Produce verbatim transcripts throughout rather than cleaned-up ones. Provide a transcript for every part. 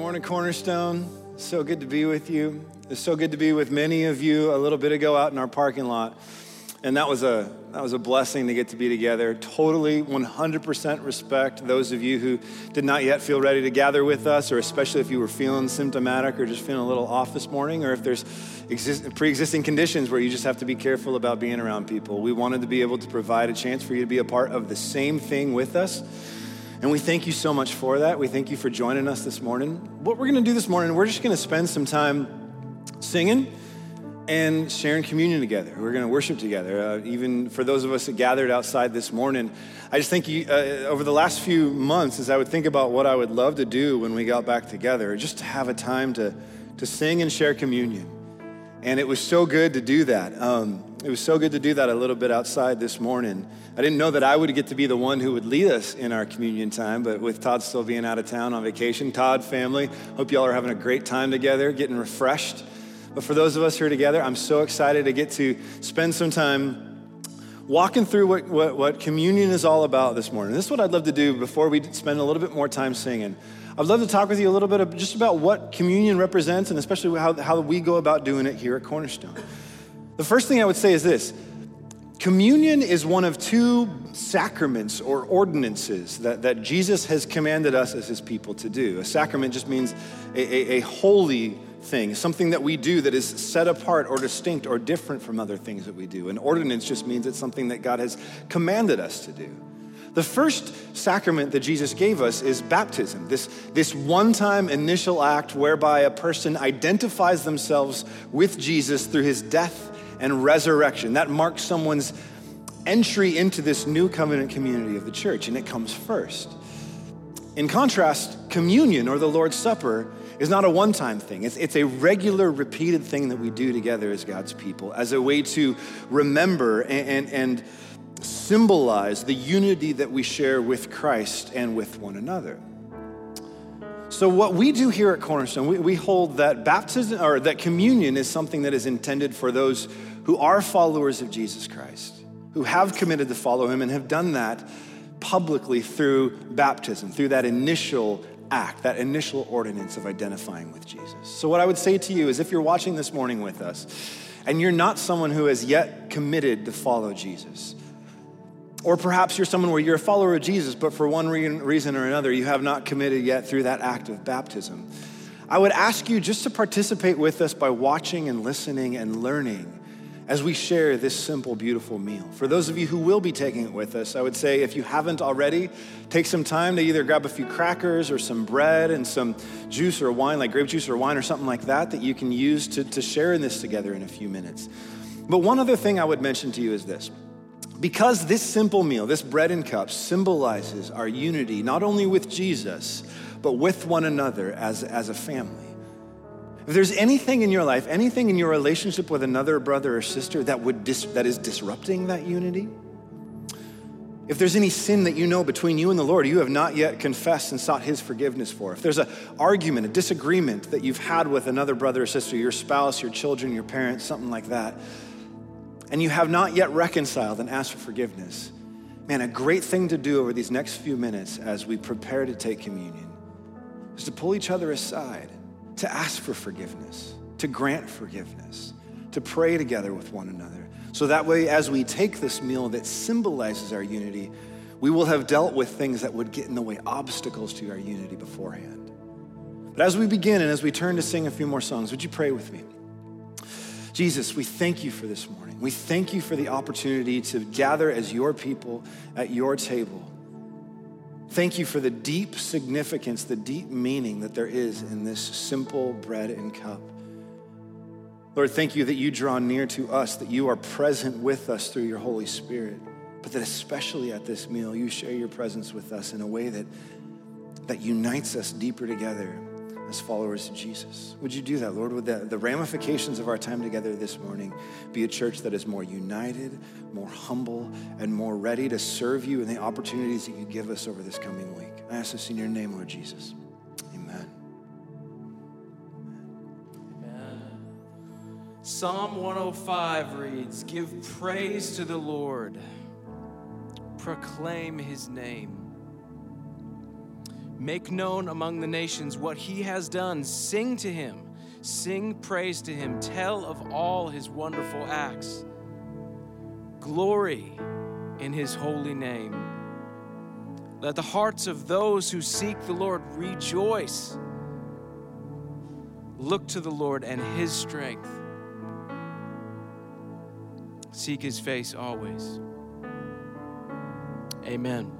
morning, Cornerstone. So good to be with you. It's so good to be with many of you a little bit ago out in our parking lot. And that was a that was a blessing to get to be together. Totally, one hundred percent respect those of you who did not yet feel ready to gather with us, or especially if you were feeling symptomatic or just feeling a little off this morning, or if there's exist, pre-existing conditions where you just have to be careful about being around people. We wanted to be able to provide a chance for you to be a part of the same thing with us. And we thank you so much for that. We thank you for joining us this morning. What we're gonna do this morning, we're just gonna spend some time singing and sharing communion together. We're gonna worship together. Uh, even for those of us that gathered outside this morning, I just think you, uh, over the last few months, as I would think about what I would love to do when we got back together, just to have a time to, to sing and share communion. And it was so good to do that. Um, It was so good to do that a little bit outside this morning. I didn't know that I would get to be the one who would lead us in our communion time, but with Todd still being out of town on vacation, Todd, family, hope y'all are having a great time together, getting refreshed. But for those of us who are together, I'm so excited to get to spend some time walking through what, what, what communion is all about this morning. This is what I'd love to do before we spend a little bit more time singing. I'd love to talk with you a little bit of, just about what communion represents and especially how, how we go about doing it here at Cornerstone. The first thing I would say is this: communion is one of two sacraments or ordinances that, that Jesus has commanded us as his people to do. A sacrament just means a, a, a holy thing, something that we do that is set apart or distinct or different from other things that we do. An ordinance just means it's something that God has commanded us to do. The first sacrament that Jesus gave us is baptism, this, this one-time initial act whereby a person identifies themselves with Jesus through his death and resurrection. That marks someone's entry into this new covenant community of the church, and it comes first. In contrast, communion or the Lord's Supper is not a one-time thing. It's, it's a regular, repeated thing that we do together as God's people as a way to remember and, and, and symbolize the unity that we share with Christ and with one another. So what we do here at Cornerstone, we, we hold that baptism or that communion is something that is intended for those who are followers of Jesus Christ, who have committed to follow him and have done that publicly through baptism, through that initial act, that initial ordinance of identifying with Jesus. So what I would say to you is, if you're watching this morning with us and you're not someone who has yet committed to follow Jesus, or perhaps you're someone where you're a follower of Jesus, but for one re- reason or another, you have not committed yet through that act of baptism, I would ask you just to participate with us by watching and listening and learning as we share this simple, beautiful meal. For those of you who will be taking it with us, I would say if you haven't already, take some time to either grab a few crackers or some bread and some juice or wine, like grape juice or wine or something like that, that you can use to, to share in this together in a few minutes. But one other thing I would mention to you is this. Because this simple meal, this bread and cup, symbolizes our unity, not only with Jesus, but with one another as, as a family. If there's anything in your life, anything in your relationship with another brother or sister that would dis, that is disrupting that unity, if there's any sin that you know between you and the Lord you have not yet confessed and sought his forgiveness for, if there's an argument, a disagreement that you've had with another brother or sister, your spouse, your children, your parents, something like that, and you have not yet reconciled and asked for forgiveness, man, a great thing to do over these next few minutes as we prepare to take communion is to pull each other aside, to ask for forgiveness, to grant forgiveness, to pray together with one another. So that way, as we take this meal that symbolizes our unity, we will have dealt with things that would get in the way, obstacles to our unity beforehand. But as we begin and as we turn to sing a few more songs, would you pray with me? Jesus, we thank you for this morning. We thank you for the opportunity to gather as your people at your table. Thank you for the deep significance, the deep meaning that there is in this simple bread and cup. Lord, thank you that you draw near to us, that you are present with us through your Holy Spirit, but that especially at this meal, you share your presence with us in a way that, that unites us deeper together as followers of Jesus. Would you do that, Lord? Would the, the ramifications of our time together this morning be a church that is more united, more humble, and more ready to serve you in the opportunities that you give us over this coming week? I ask this in your name, Lord Jesus. Amen. Amen. Psalm one oh five reads, "Give praise to the Lord, proclaim his name. Make known among the nations what he has done. Sing to him. Sing praise to him. Tell of all his wonderful acts. Glory in his holy name. Let the hearts of those who seek the Lord rejoice. Look to the Lord and his strength. Seek his face always. Amen.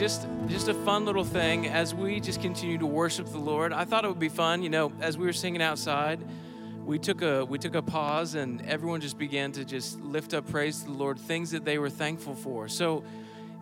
just just a fun little thing as we just continue to worship the Lord. I thought it would be fun, you know, as we were singing outside, we took a we took a pause and everyone just began to just lift up praise to the Lord, things that they were thankful for. So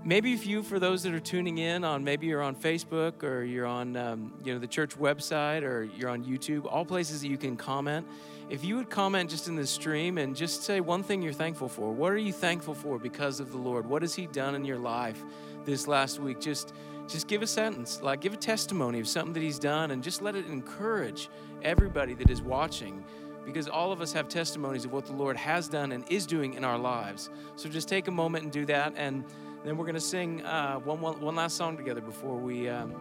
maybe if you, for those that are tuning in on, maybe you're on Facebook or you're on, um, you know, the church website or you're on YouTube, all places that you can comment. If you would comment just in the stream and just say one thing you're thankful for. What are you thankful for because of the Lord? What has he done in your life this last week? Just just give a sentence, like give a testimony of something that he's done, and just let it encourage everybody that is watching, because all of us have testimonies of what the Lord has done and is doing in our lives. So just take a moment and do that, and then we're going to sing uh, one, one, one last song together before we um,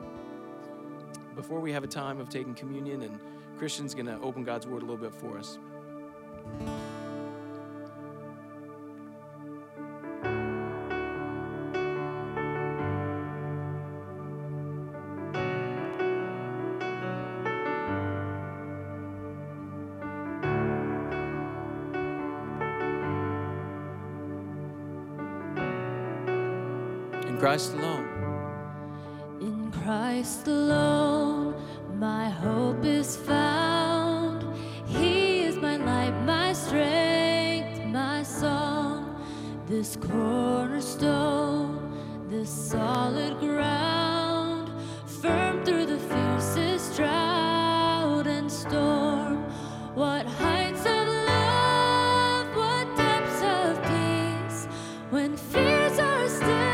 before we have a time of taking communion, and Christian's going to open God's word a little bit for us. Christ alone. In Christ alone, my hope is found. He is my light, my strength, my song. This cornerstone, this solid ground, firm through the fiercest drought and storm. What heights of love, what depths of peace, when fears are still.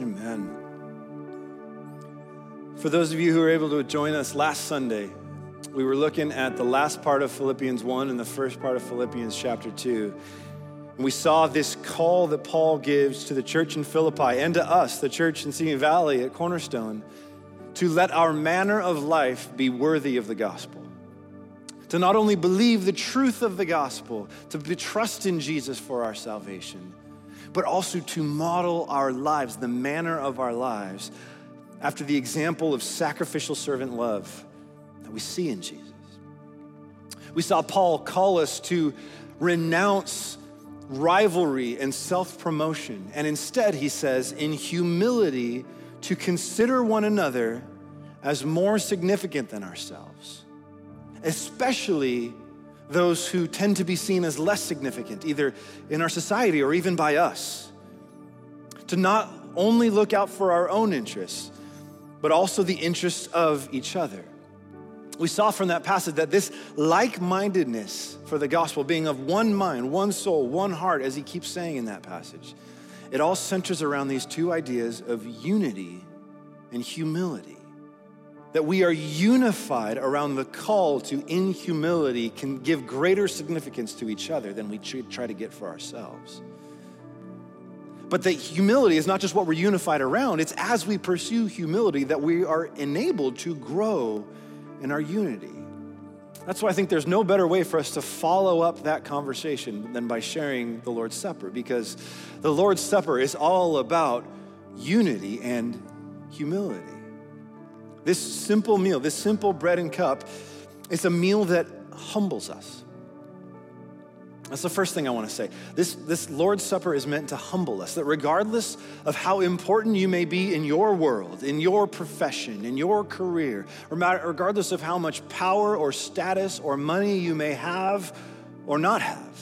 Amen. For those of you who were able to join us last Sunday, we were looking at the last part of Philippians one and the first part of Philippians chapter two. And we saw this call that Paul gives to the church in Philippi and to us, the church in Simi Valley at Cornerstone, to let our manner of life be worthy of the gospel. To not only believe the truth of the gospel, to trust in Jesus for our salvation, but also to model our lives, the manner of our lives, after the example of sacrificial servant love that we see in Jesus. We saw Paul call us to renounce rivalry and self-promotion, and instead he says, in humility, to consider one another as more significant than ourselves, especially those who tend to be seen as less significant, either in our society or even by us. To not only look out for our own interests, but also the interests of each other. We saw from that passage that this like-mindedness for the gospel, being of one mind, one soul, one heart, as he keeps saying in that passage, it all centers around these two ideas of unity and humility. That we are unified around the call to, in humility, can give greater significance to each other than we try to get for ourselves. But that humility is not just what we're unified around, it's as we pursue humility that we are enabled to grow in our unity. That's why I think there's no better way for us to follow up that conversation than by sharing the Lord's Supper, because the Lord's Supper is all about unity and humility. This simple meal, this simple bread and cup, it's a meal that humbles us. That's the first thing I want to say. This, this Lord's Supper is meant to humble us, that regardless of how important you may be in your world, in your profession, in your career, regardless of how much power or status or money you may have or not have,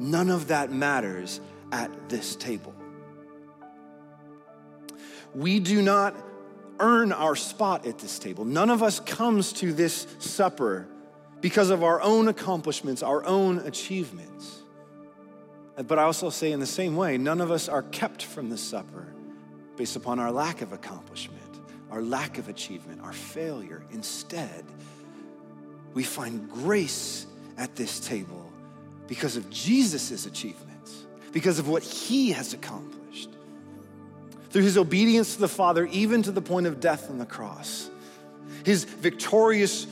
none of that matters at this table. We do not earn our spot at this table. None of us comes to this supper because of our own accomplishments, our own achievements. But I also say in the same way, none of us are kept from this supper based upon our lack of accomplishment, our lack of achievement, our failure. Instead, we find grace at this table because of Jesus's achievements, because of what he has accomplished. Through his obedience to the Father, even to the point of death on the cross, his victorious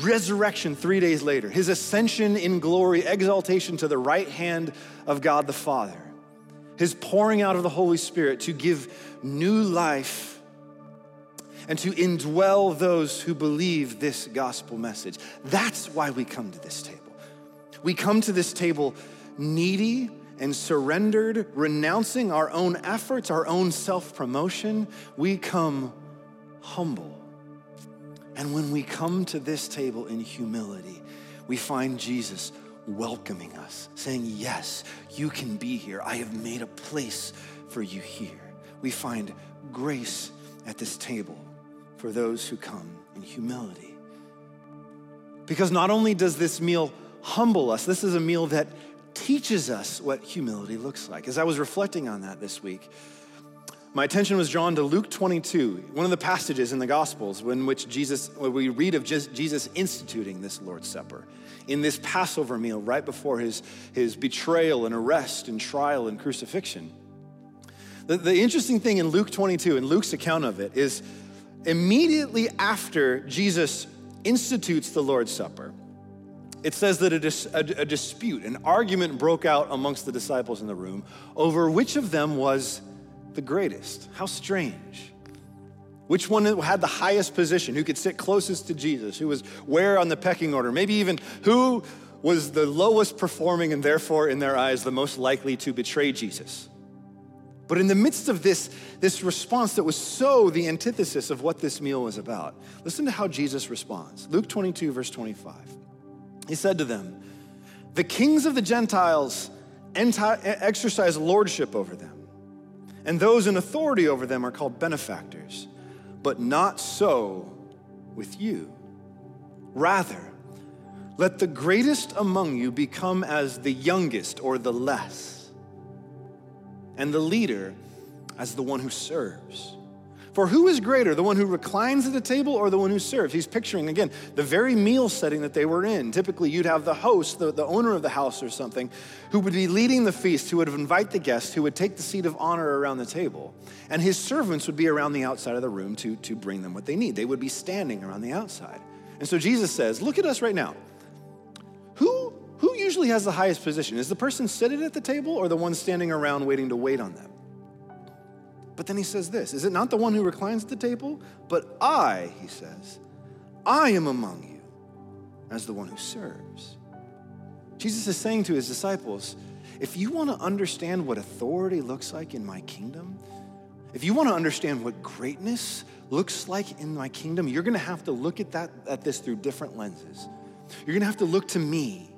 resurrection three days later, his ascension in glory, exaltation to the right hand of God the Father, his pouring out of the Holy Spirit to give new life and to indwell those who believe this gospel message. That's why we come to this table. We come to this table needy and surrendered, renouncing our own efforts, our own self-promotion. We come humble. And when we come to this table in humility, we find Jesus welcoming us, saying, yes, you can be here. I have made a place for you here. We find grace at this table for those who come in humility. Because not only does this meal humble us, this is a meal that teaches us what humility looks like. As I was reflecting on that this week, my attention was drawn to Luke twenty-two, one of the passages in the Gospels in which Jesus, when we read of Jesus instituting this Lord's Supper in this Passover meal right before his, his betrayal and arrest and trial and crucifixion. The, the interesting thing in Luke twenty-two, in Luke's account of it, is immediately after Jesus institutes the Lord's Supper, it says that a, dis, a, a dispute, an argument broke out amongst the disciples in the room over which of them was the greatest. How strange. Which one had the highest position, who could sit closest to Jesus, who was where on the pecking order, maybe even who was the lowest performing and therefore in their eyes the most likely to betray Jesus. But in the midst of this, this response that was so the antithesis of what this meal was about, listen to how Jesus responds. Luke twenty-two, verse twenty-five. He said to them, the kings of the Gentiles enti- exercise lordship over them, and those in authority over them are called benefactors, but not so with you. Rather, let the greatest among you become as the youngest or the less, and the leader as the one who serves. For who is greater, the one who reclines at the table or the one who serves? He's picturing, again, the very meal setting that they were in. Typically, you'd have the host, the, the owner of the house or something, who would be leading the feast, who would invite the guests, who would take the seat of honor around the table. And his servants would be around the outside of the room to, to bring them what they need. They would be standing around the outside. And so Jesus says, look at us right now. Who, who usually has the highest position? Is the person seated at the table or the one standing around waiting to wait on them? But then he says this, is it not the one who reclines at the table? But I, he says, I am among you as the one who serves. Jesus is saying to his disciples, if you want to understand what authority looks like in my kingdom, if you want to understand what greatness looks like in my kingdom, you're going to have to look at that at this through different lenses. You're going to have to look to me.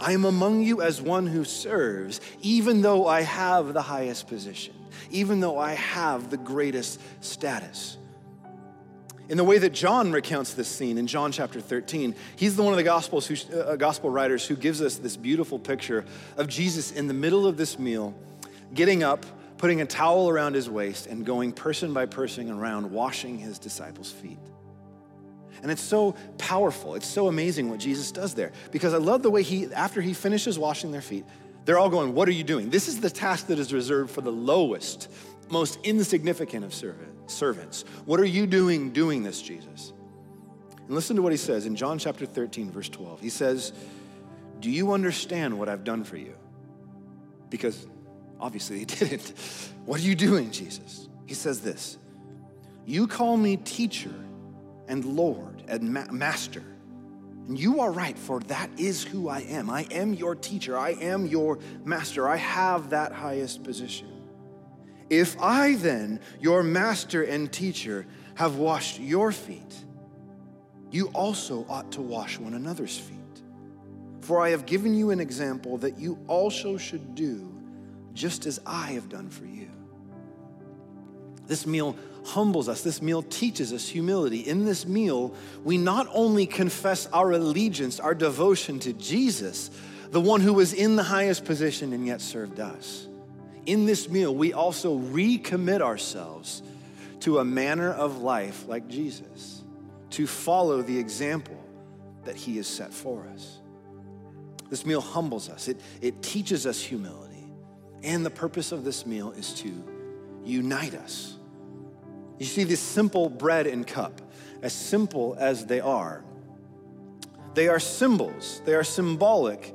I am among you as one who serves, even though I have the highest position, even though I have the greatest status. In the way that John recounts this scene in John chapter thirteen, he's the one of the Gospels, who, uh, gospel writers who gives us this beautiful picture of Jesus in the middle of this meal, getting up, putting a towel around his waist and going person by person around, washing his disciples' feet. And it's so powerful. It's so amazing what Jesus does there, because I love the way he, after he finishes washing their feet, they're all going, what are you doing? This is the task that is reserved for the lowest, most insignificant of servants. What are you doing doing this, Jesus? And listen to what he says in John chapter thirteen, verse twelve. He says, do you understand what I've done for you? Because obviously they didn't. What are you doing, Jesus? He says this, you call me teacher and Lord and ma- master. And you are right, for that is who I am. I am your teacher. I am your master. I have that highest position. If I then, your master and teacher, have washed your feet, you also ought to wash one another's feet. For I have given you an example that you also should do just as I have done for you. This meal humbles us. This meal teaches us humility. In this meal, we not only confess our allegiance, our devotion to Jesus, the one who was in the highest position and yet served us. In this meal, we also recommit ourselves to a manner of life like Jesus, to follow the example that he has set for us. This meal humbles us. It, it teaches us humility. And the purpose of this meal is to unite us. You see, this simple bread and cup, as simple as they are, they are symbols, they are symbolic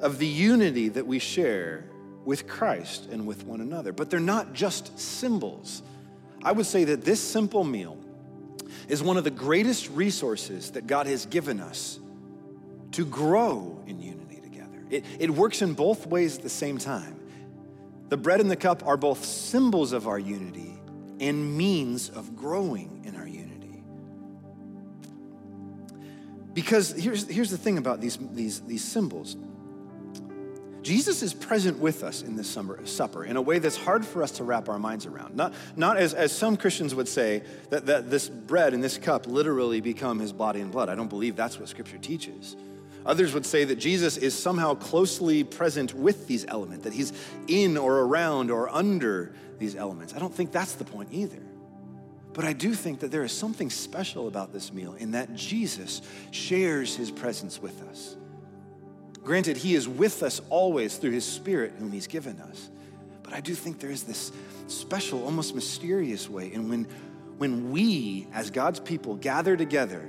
of the unity that we share with Christ and with one another. But they're not just symbols. I would say that this simple meal is one of the greatest resources that God has given us to grow in unity together. It, it works in both ways at the same time. The bread and the cup are both symbols of our unity and means of growing in our unity. Because here's, here's the thing about these, these, these symbols. Jesus is present with us in this summer, supper in a way that's hard for us to wrap our minds around. Not, not as, as some Christians would say, that, that this bread and this cup literally become his body and blood. I don't believe that's what Scripture teaches. Others would say that Jesus is somehow closely present with these elements, that he's in or around or under these elements. I don't think that's the point either. But I do think that there is something special about this meal in that Jesus shares his presence with us. Granted, he is with us always through his Spirit whom he's given us. But I do think there is this special, almost mysterious way in when, when we, as God's people, gather together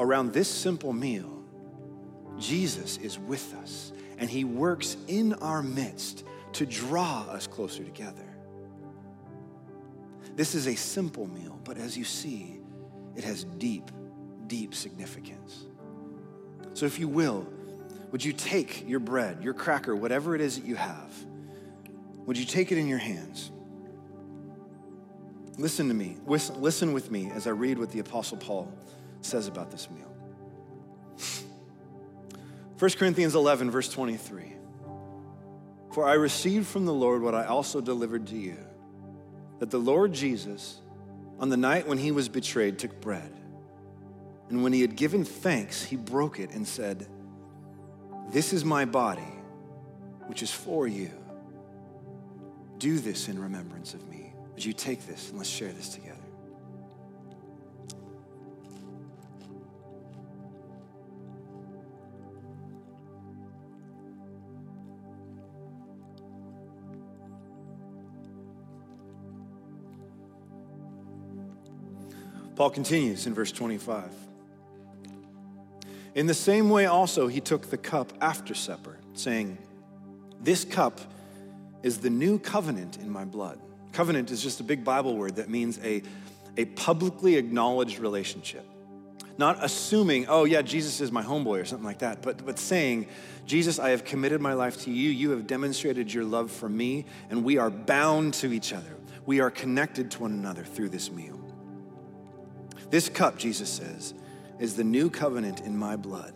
around this simple meal, Jesus is with us, and he works in our midst to draw us closer together. This is a simple meal, but as you see, it has deep, deep significance. So if you will, would you take your bread, your cracker, whatever it is that you have, would you take it in your hands? Listen to me, listen, listen with me as I read what the Apostle Paul says about this meal. First Corinthians eleven, verse twenty-three. For I received from the Lord what I also delivered to you, that the Lord Jesus, on the night when he was betrayed, took bread. And when he had given thanks, he broke it and said, "This is my body, which is for you. do this in remembrance of me. Would you take this and let's share this together? Paul continues in verse twenty-five. In the same way also he took the cup after supper, saying, this cup is the new covenant in my blood. Covenant is just a big Bible word that means a, a publicly acknowledged relationship. Not assuming, oh yeah, Jesus is my homeboy or something like that, but, but saying, Jesus, I have committed my life to you. You have demonstrated your love for me, and we are bound to each other. We are connected to one another through this meal. This cup, Jesus says, is the new covenant in my blood.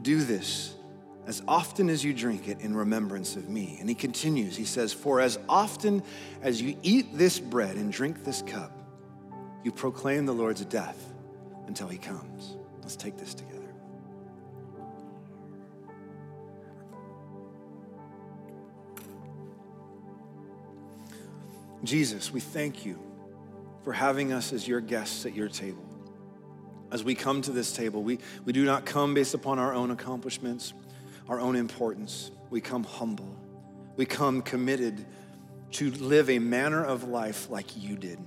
Do this as often as you drink it in remembrance of me. And he continues, he says, for as often as you eat this bread and drink this cup, you proclaim the Lord's death until he comes. Let's take this together. Jesus, we thank you for having us as your guests at your table. As we come to this table, we, we do not come based upon our own accomplishments, our own importance. We come humble. We come committed to live a manner of life like you did.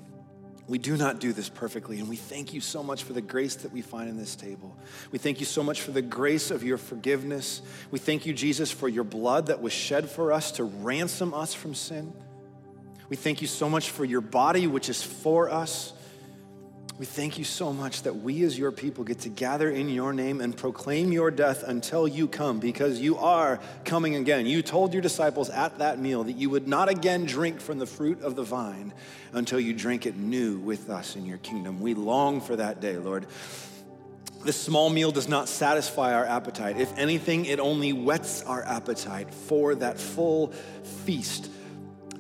We do not do this perfectly, and we thank you so much for the grace that we find in this table. We thank you so much for the grace of your forgiveness. We thank you, Jesus, for your blood that was shed for us to ransom us from sin. We thank you so much for your body, which is for us. We thank you so much that we as your people get to gather in your name and proclaim your death until you come, because you are coming again. You told your disciples at that meal that you would not again drink from the fruit of the vine until you drink it new with us in your kingdom. We long for that day, Lord. This small meal does not satisfy our appetite. If anything, it only whets our appetite for that full feast.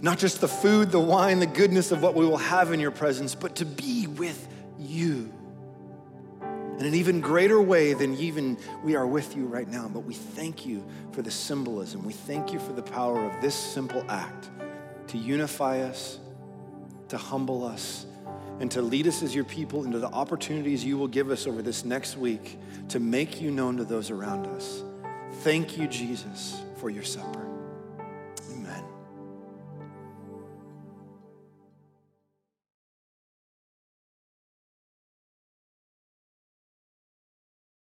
Not just the food, the wine, the goodness of what we will have in your presence, but to be with you in an even greater way than even we are with you right now. But we thank you for the symbolism. We thank you for the power of this simple act to unify us, to humble us, and to lead us as your people into the opportunities you will give us over this next week to make you known to those around us. Thank you, Jesus, for your supper.